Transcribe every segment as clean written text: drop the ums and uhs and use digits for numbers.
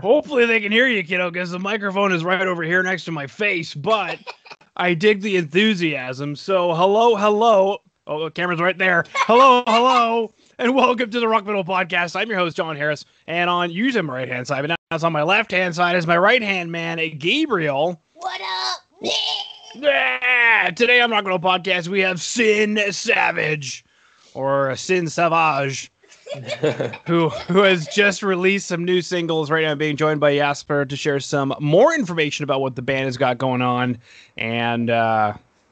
Hopefully they can hear you, kiddo, because the microphone is right over here next to my face, but I dig the enthusiasm. So hello. Oh, the camera's right there. Hello. And welcome to the Rock Metal Podcast. I'm your host, John Harris. And on usually my right-hand side, but now it's on my left-hand side is my right-hand man, Gabriel. What up? Yeah. Today on Rock Metal Podcast, we have Sin Savage, or Sin Savage, who has just released some new singles right now. I'm being joined by Jasper to share some more information about what the band has got going on and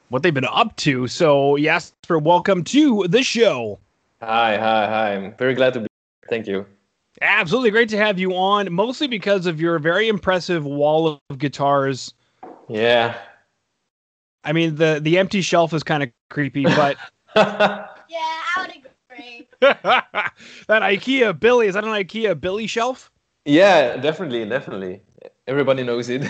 what they've been up to. So, Jasper, welcome to the show. Hi. I'm very glad to be here. Thank you. Absolutely great to have you on, mostly because of your very impressive wall of guitars. Yeah. I mean, the empty shelf is kind of creepy, but... Yeah, I would agree. That IKEA Billy, is that an IKEA Billy shelf? Yeah, definitely. Everybody knows it.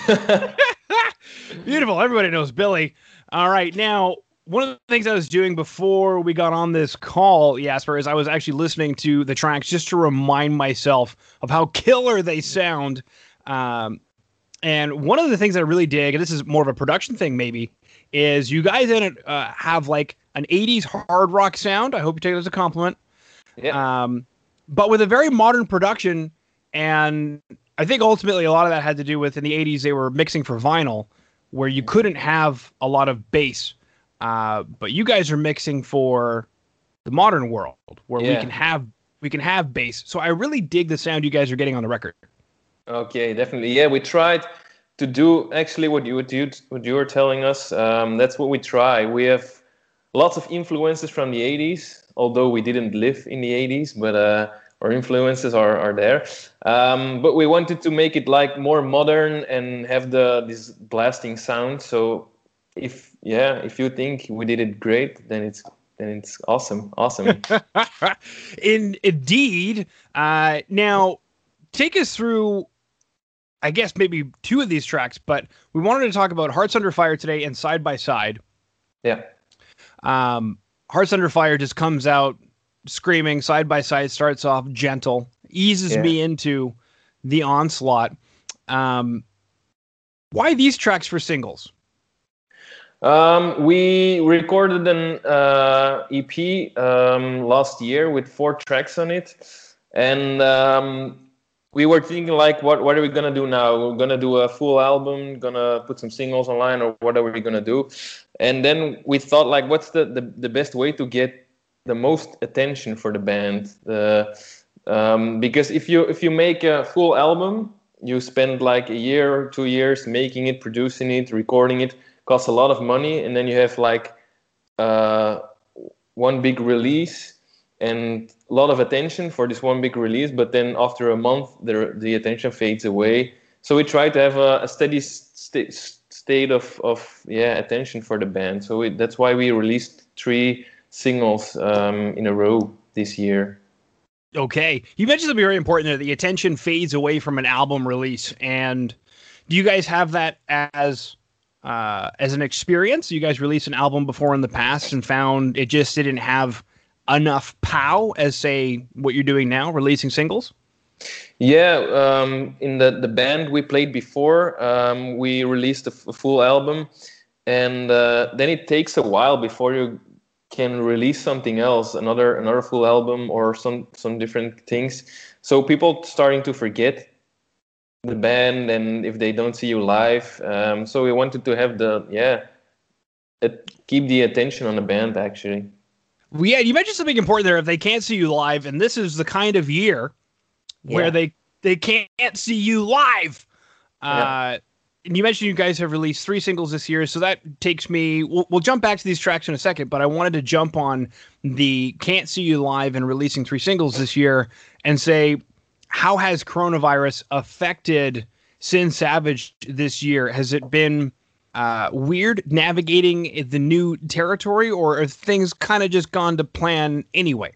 Beautiful, everybody knows Billy. All right, now... One of the things I was doing before we got on this call, Jasper, is I was actually listening to the tracks just to remind myself of how killer they sound. And one of the things I really dig, and this is more of a production thing maybe, is you guys in it have like an 80s hard rock sound. I hope you take it as a compliment. Yeah. But with a very modern production, and I think ultimately a lot of that had to do with in the 80s they were mixing for vinyl, where you couldn't have a lot of bass. But you guys are mixing for the modern world where we can have bass. So I really dig the sound you guys are getting on the record. Okay, definitely. Yeah, we tried to do actually what you were telling us. That's what we try. We have lots of influences from the 80s, although we didn't live in the 80s, but our influences are there. But we wanted to make it like more modern and have this blasting sound. So if you think we did it great, then it's awesome. Indeed. Now, take us through, I guess, maybe two of these tracks, but we wanted to talk about Hearts Under Fire today and Side by Side. Yeah. Hearts Under Fire just comes out screaming. Side by Side starts off gentle, eases me into the onslaught. Why these tracks for singles? We recorded an EP last year with 4 tracks on it, and we were thinking like, what are we gonna do now? We're gonna do a full album, gonna put some singles online, or what are we gonna do? And then we thought like, what's the best way to get the most attention for the band? Because if you make a full album, you spend like a year or 2 years making it, producing it, recording it. Costs a lot of money, and then you have like one big release and a lot of attention for this one big release, but then after a month the attention fades away. So we try to have a steady state of attention for the band. So that's why we released 3 singles in a row this year. Okay, you mentioned something very important there, the attention fades away from an album release. And do you guys have that as an experience? You guys released an album before in the past and found it just didn't have enough pow as, say, what you're doing now, releasing singles? Yeah, in the band we played before, we released a full album, and then it takes a while before you can release something else, another full album or some different things. So people starting to forget the band, and if they don't see you live, so we wanted to have keep the attention on the band. Actually, you mentioned something important there. If they can't see you live, and this is the kind of year where they can't see you live. And you mentioned you guys have released 3 singles this year, so that takes me. We'll jump back to these tracks in a second, but I wanted to jump on the can't see you live and releasing 3 singles this year and say, how has coronavirus affected Sin Savage this year? Has it been weird navigating the new territory, or have things kind of just gone to plan anyway?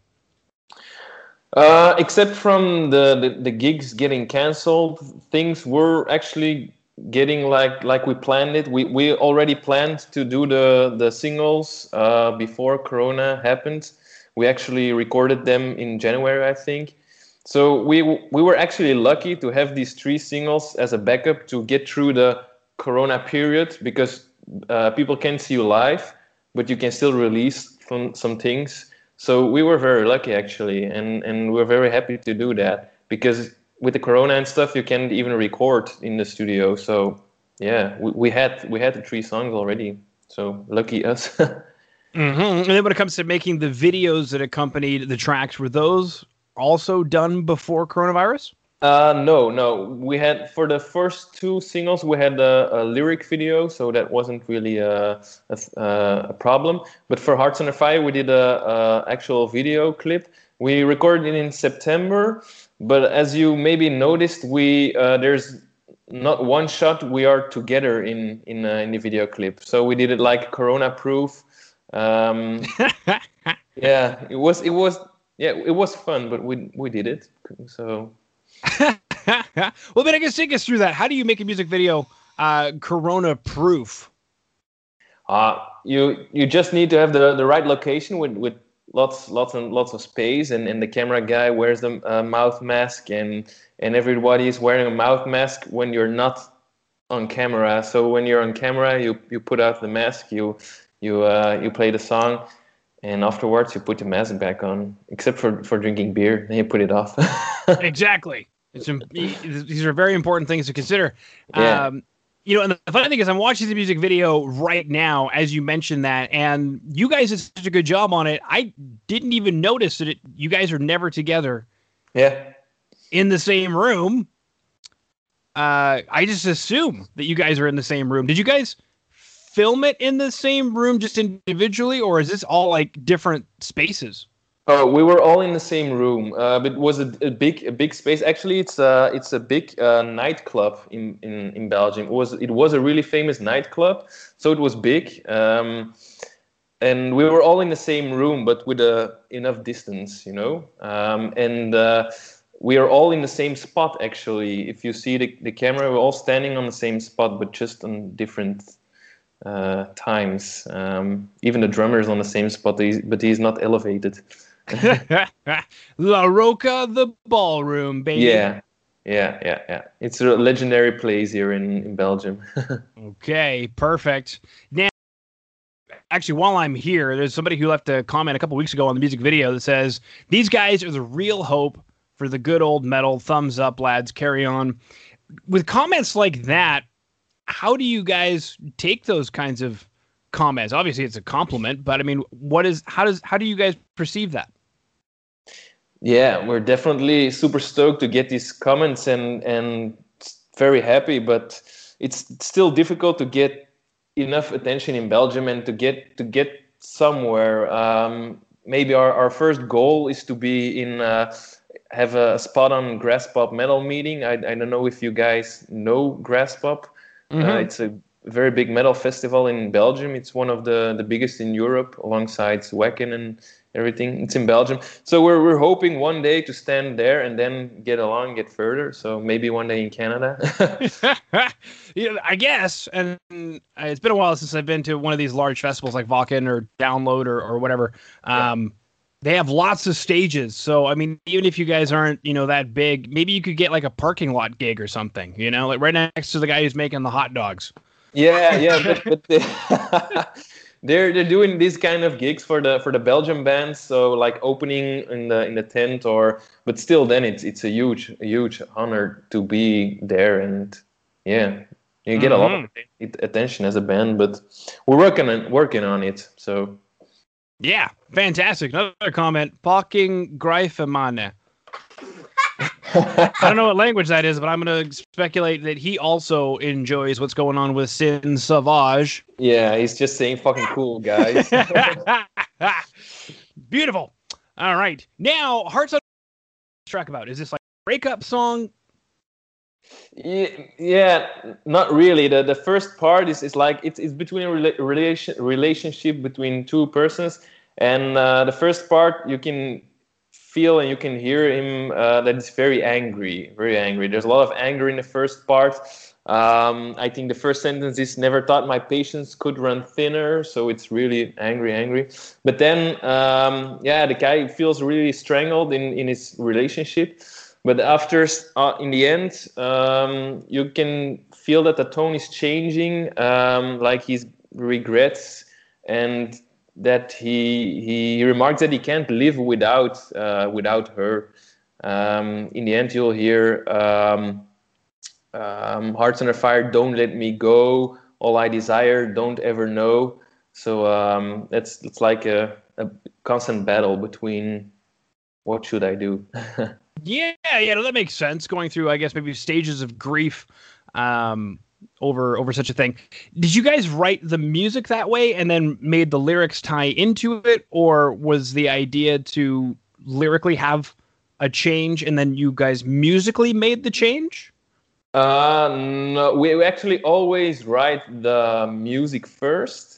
Except from the gigs getting canceled, things were actually getting like we planned it. We already planned to do the singles before Corona happened. We actually recorded them in January, I think. So we were actually lucky to have these three singles as a backup to get through the Corona period, because people can't see you live, but you can still release some things. So we were very lucky, actually, and we're very happy to do that, because with the Corona and stuff, you can't even record in the studio. So yeah, we had the three songs already. So lucky us. And then when it comes to making the videos that accompanied the tracks, were those also done before coronavirus? No. We had, for the first two singles, we had a lyric video, so that wasn't really a problem. But for Hearts Under Fire, we did a actual video clip. We recorded it in September, but as you maybe noticed, there's not one shot we are together in the video clip. So we did it like Corona-proof. Yeah, it was fun, but we did it. So. Well, then I guess take us through that. How do you make a music video Corona-proof? You just need to have the right location with lots and lots of space, and the camera guy wears the mouth mask, and everybody is wearing a mouth mask when you're not on camera. So when you're on camera, you put out the mask, you play the song, and afterwards you put the mask back on, except for drinking beer, then you put it off. Exactly. These are very important things to consider. Yeah. You know, and the funny thing is I'm watching the music video right now, as you mentioned that, and you guys did such a good job on it. I didn't even notice that you guys are never together. Yeah. In the same room. I just assume that you guys are in the same room. Did you guys film it in the same room just individually, or is this all like different spaces? Oh, we were all in the same room, but it was a big space. Actually, it's a big nightclub in Belgium. It was a really famous nightclub, so it was big, and we were all in the same room, but with enough distance, you know. And we are all in the same spot, actually. If you see the camera, we're all standing on the same spot, but just on different times. Even the drummer is on the same spot, but he's not elevated. La Roca, the ballroom, baby. Yeah. It's a legendary place here in Belgium. Okay, perfect. Now, actually, while I'm here, there's somebody who left a comment a couple weeks ago on the music video that says, "These guys are the real hope for the good old metal. Thumbs up, lads. Carry on." With comments like that, how do you guys take those kinds of comments? Obviously, it's a compliment, but I mean, how do you guys perceive that? Yeah, we're definitely super stoked to get these comments and very happy, but it's still difficult to get enough attention in Belgium and to get somewhere. Maybe our first goal is to be have a spot on Graspop Metal Meeting. I don't know if you guys know Graspop. Mm-hmm. It's a very big metal festival in Belgium. It's one of the biggest in Europe, alongside Wacken and everything. It's in Belgium. So we're hoping one day to stand there and then get further. So maybe one day in Canada. Yeah, I guess. And it's been a while since I've been to one of these large festivals like Wacken or Download or whatever. Yeah. They have lots of stages. So, I mean, even if you guys aren't, you know, that big, maybe you could get like a parking lot gig or something, you know, like right next to the guy who's making the hot dogs. Yeah. But they're doing these kind of gigs for the Belgian bands. So like opening in the tent but still then it's a huge honor to be there. And yeah, you get a lot of attention as a band, but we're working on it. So. Yeah, fantastic. Another comment. Parking Greifemane. I don't know what language that is, but I'm going to speculate that he also enjoys what's going on with Sin Savage. Yeah, he's just saying fucking cool, guys. Beautiful. All right. Now, Hearts Under Fire, track about? Is this like a breakup song? Yeah, not really. The first part is like it's between relationship between two persons, and the first part you can feel and you can hear him that is very angry, very angry. There's a lot of anger in the first part, I think the first sentence is, never thought my patience could run thinner. So it's really angry. But then, the guy feels really strangled in his relationship. But after, in the end, you can feel that the tone is changing, like his regrets, and that he remarks that he can't live without her. In the end, you'll hear Hearts Under Fire, Don't Let Me Go, All I Desire, Don't Ever Know. So it's like a constant battle between what should I do. Yeah, that makes sense. Going through, I guess, maybe stages of grief over such a thing. Did you guys write the music that way and then made the lyrics tie into it, or was the idea to lyrically have a change and then you guys musically made the change? No, we actually always write the music first.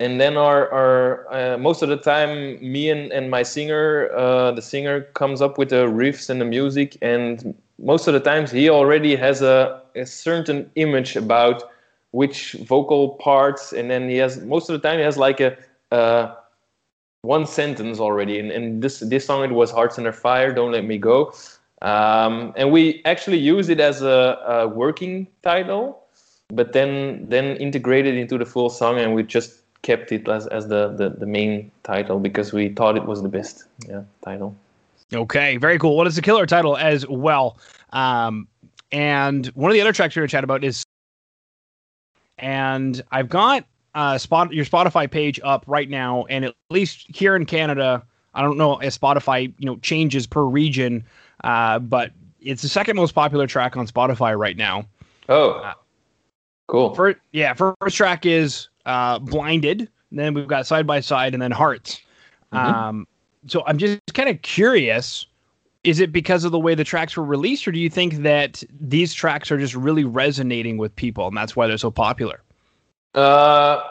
And then our most of the time, me and my singer, the singer comes up with the riffs and the music. And most of the times he already has a certain image about which vocal parts. And then he has like a one sentence already. And this song, it was Hearts Under Fire, Don't Let Me Go. And we actually use it as a working title, but then integrate it into the full song, and we just kept it as the main title because we thought it was the best title. Okay, very cool. Well, it's a killer title as well. And one of the other tracks we're going to chat about is... And I've got your Spotify page up right now, and at least here in Canada, I don't know if Spotify changes per region, but it's the second most popular track on Spotify right now. Oh, cool. First track is... Blinded, then we've got Side by Side, and then Hearts. Mm-hmm. So I'm just kind of curious, is it because of the way the tracks were released, or do you think that these tracks are just really resonating with people and that's why they're so popular? I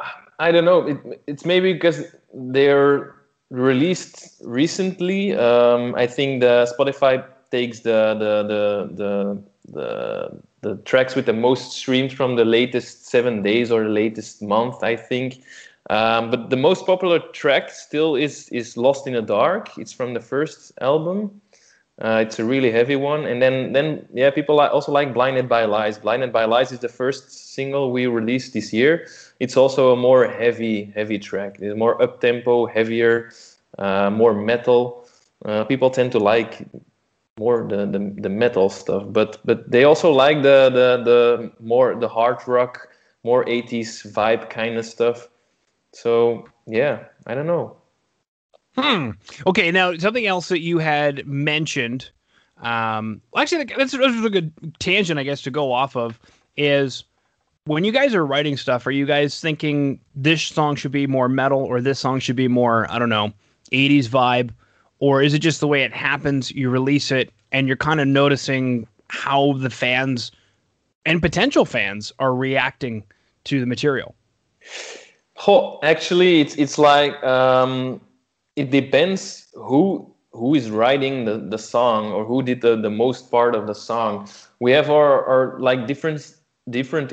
don't know. It's maybe because they're released recently. I think the Spotify takes the tracks with the most streams from the latest 7 days or the latest month, I think. But the most popular track still is Lost in the Dark. It's from the first album. It's a really heavy one. And then people also like Blinded by Lies. Blinded by Lies is the first single we released this year. It's also a more heavy track. It's more up-tempo, heavier, more metal. People tend to like more the metal stuff, but they also like the more the hard rock, more 80s vibe kind of stuff. So I don't know. Okay, now something else that you had mentioned, actually that's a good tangent, I guess, to go off of, is when you guys are writing stuff, are you guys thinking this song should be more metal or this song should be more, I don't know, 80s vibe? Or is it just the way it happens, you release it, and you're kind of noticing how the fans and potential fans are reacting to the material? Oh, actually, it's like it depends who is writing the song or who did the most part of the song. We have our like different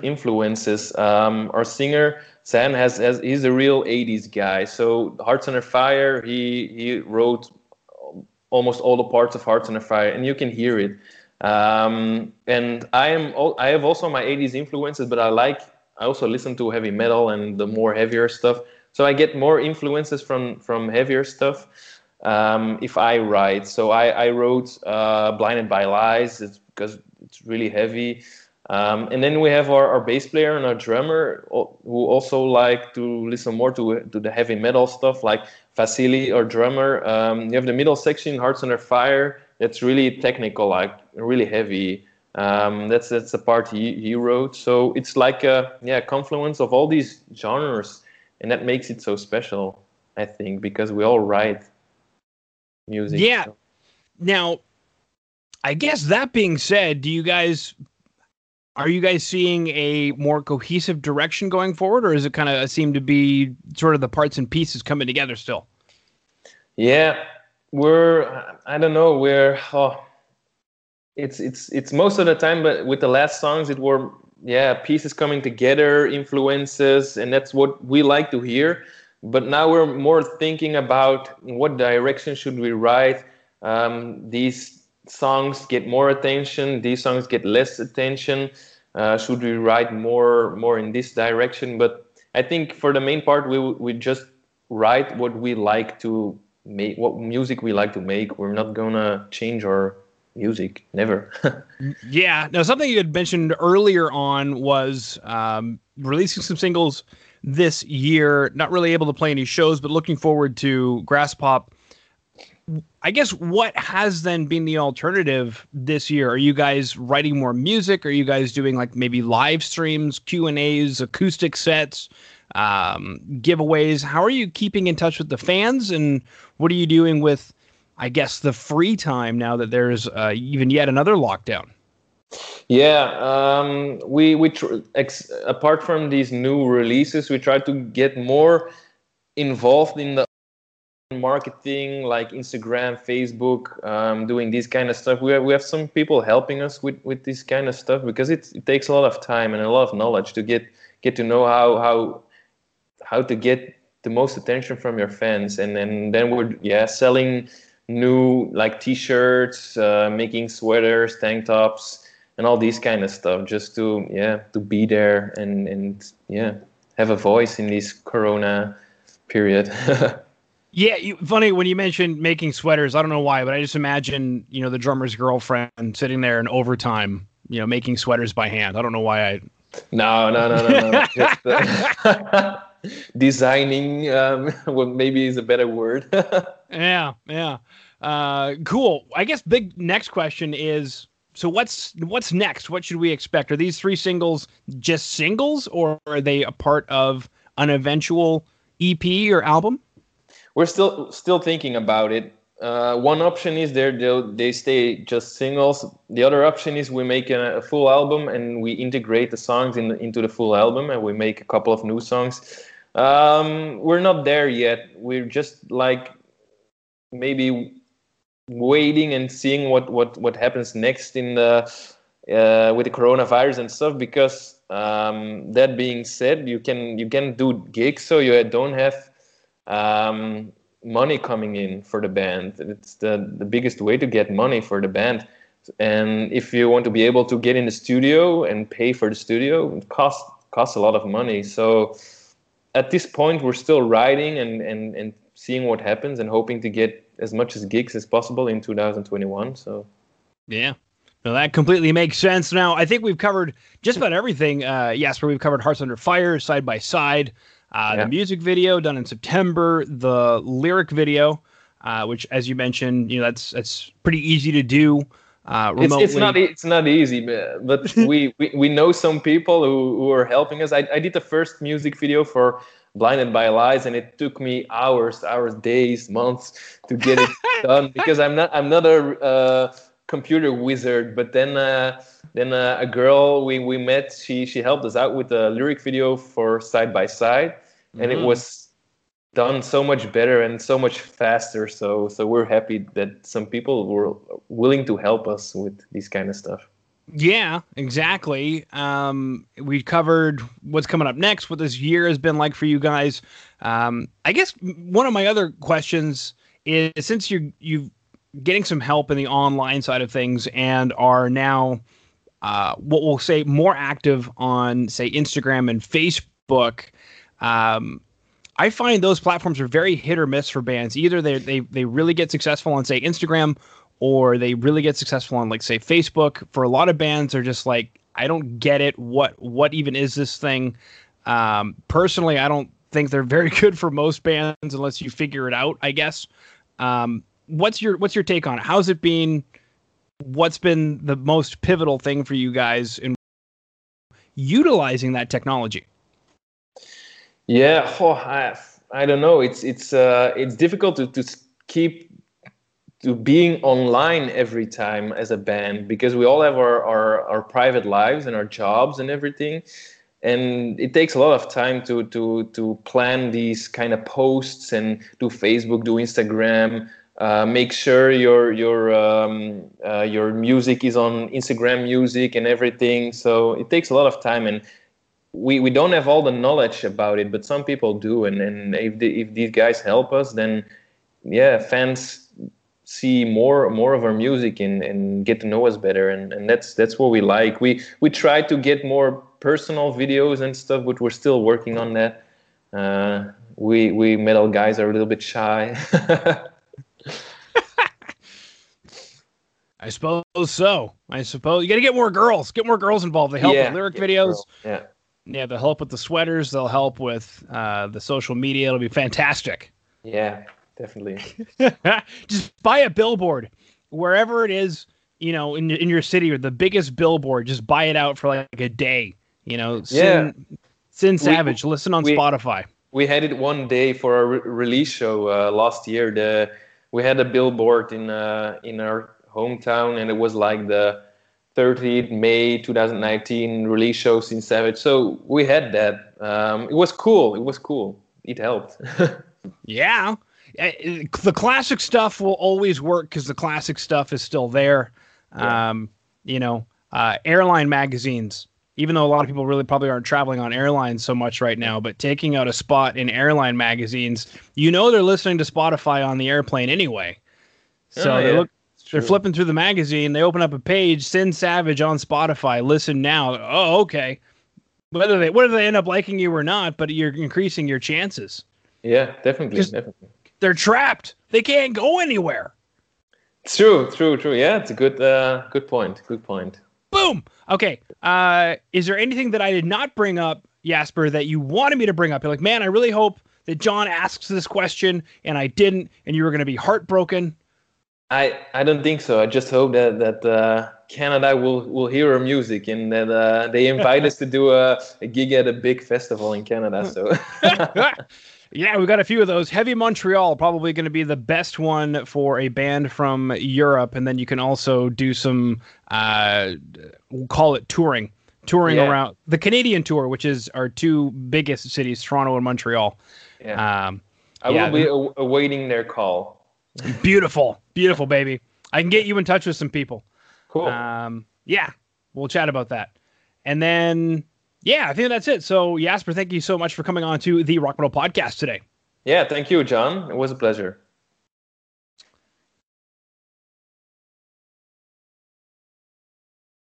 influences. Our singer Sam has he's a real 80s guy. So Hearts Under Fire, he wrote almost all the parts of Hearts Under Fire, and you can hear it. And I have also my 80s influences, but I also listen to heavy metal and the more heavier stuff. So I get more influences from heavier stuff if I write. So I wrote Blinded by Lies, it's because it's really heavy. And then we have our bass player and our drummer who also like to listen more to the heavy metal stuff, like Vasily, our drummer. You have the middle section, Hearts Under Fire, that's really technical, like really heavy. That's the part he wrote. So it's like a confluence of all these genres, and that makes it so special, I think, because we all write music. Yeah. So. Now, I guess that being said, are you guys seeing a more cohesive direction going forward, or is it kind of seem to be sort of the parts and pieces coming together still? Yeah, it's most of the time, but with the last songs, it were pieces coming together, influences, and that's what we like to hear. But now we're more thinking about what direction should we write. These songs get more attention, these songs get less attention. Should we write more in this direction? But I think for the main part, we just write what we like to make, what music we like to make. We're not gonna change our music, never. Yeah. Now, something you had mentioned earlier on was releasing some singles this year, not really able to play any shows, but looking forward to Graspop. I guess what has then been the alternative this year? Are you guys writing more music? Are you guys doing like maybe live streams, Q&As, acoustic sets, giveaways? How are you keeping in touch with the fans? And what are you doing with, I guess, the free time now that there's even yet another lockdown? Yeah, we apart from these new releases, we try to get more involved in the marketing, like Instagram, Facebook, doing these kind of stuff. We have some people helping us with this kind of stuff, because it takes a lot of time and a lot of knowledge to get to know how to get the most attention from your fans. And then we're selling new like t-shirts, making sweaters, tank tops, and all these kind of stuff, just to be there and have a voice in this Corona period. Yeah, funny when you mentioned making sweaters. I don't know why, but I just imagine, the drummer's girlfriend sitting there in overtime, making sweaters by hand. I don't know why I. No. Just, designing, maybe is a better word. Yeah. Cool. I guess big next question is, so what's next? What should we expect? Are these three singles just singles, or are they a part of an eventual EP or album? We're still thinking about it. One option is they stay just singles. The other option is we make a full album and we integrate the songs into the full album, and we make a couple of new songs. We're not there yet. We're just like maybe waiting and seeing what happens next in the with the coronavirus and stuff, because that being said, you can do gigs, so you don't have money coming in for the band. It's the biggest way to get money for the band. And if you want to be able to get in the studio and pay for the studio, it costs a lot of money. So at this point, we're still writing and seeing what happens, and hoping to get as much as gigs as possible in 2021. So yeah. No, that completely makes sense. Now, I think we've covered just about everything. Yes, where we've covered Hearts Under Fire, Side by Side, the music video done in September, the lyric video, which, as you mentioned, that's pretty easy to do remotely. It's not easy, but we know some people who are helping us. I did the first music video for Blinded by Lies, and it took me hours, days, months to get it done, because I'm not a computer wizard. But then a girl we met, she helped us out with the lyric video for Side by Side, and it was done so much better and so much faster. So we're happy that some people were willing to help us with this kind of stuff. Yeah, exactly. We covered what's coming up next, what this year has been like for you guys. I guess one of my other questions is, since you've getting some help in the online side of things and are now what we'll say more active on, say, Instagram and Facebook, I find those platforms are very hit or miss for bands. Either they really get successful on, say, Instagram, or they really get successful on, like, say, Facebook. For a lot of bands, they're just like, I don't get it. What even is this thing? Personally, I don't think they're very good for most bands unless you figure it out, I guess. What's your take on it? How's it been? What's been the most pivotal thing for you guys in utilizing that technology? Yeah, I don't know. It's difficult to keep to being online every time as a band, because we all have our private lives and our jobs and everything. And it takes a lot of time to plan these kind of posts, and do Facebook, do Instagram, Make sure your music is on Instagram Music and everything. So it takes a lot of time, and we don't have all the knowledge about it, but some people do. And if these guys help us, then yeah, fans see more of our music and get to know us better. And that's what we like. We try to get more personal videos and stuff, but we're still working on that. We metal guys are a little bit shy. I suppose so. I suppose you got to get more girls involved. They help with lyric videos. Yeah. Yeah. They'll help with the sweaters. They'll help with the social media. It'll be fantastic. Yeah, definitely. Just buy a billboard wherever it is, you know, in your city, or the biggest billboard, just buy it out for like a day, you know, Sin Savage, listen on Spotify. We had it one day for our release show last year. We had a billboard in our hometown, and it was like the 30th May 2019 release show Sin Savage. So we had that. It was cool. It helped. Yeah. The classic stuff will always work because the classic stuff is still there. Yeah. You know, airline magazines, even though a lot of people really probably aren't traveling on airlines so much right now, but taking out a spot in airline magazines, you know, they're listening to Spotify on the airplane anyway. So they're flipping through the magazine. They open up a page, Sin Savage on Spotify, listen now. Oh, okay. Whether they end up liking you or not, but you're increasing your chances. Yeah, definitely. They're trapped. They can't go anywhere. True. Yeah, it's a good point. Boom. Okay. Is there anything that I did not bring up, Jasper, that you wanted me to bring up? You're like, man, I really hope that John asks this question and I didn't, and you were going to be heartbroken. I don't think so. I just hope that Canada will hear our music, and that they invite us to do a gig at a big festival in Canada. So yeah, we've got a few of those. Heavy Montreal, probably going to be the best one for a band from Europe. And then you can also do some, we'll call it touring around the Canadian tour, which is our two biggest cities, Toronto and Montreal. Yeah. I will be awaiting their call. Beautiful, baby. I can get you in touch with some people. Cool. Yeah, we'll chat about that. And then... yeah, I think that's it. So, Jasper, thank you so much for coming on to the Rock Metal Podcast today. Yeah, thank you, John. It was a pleasure.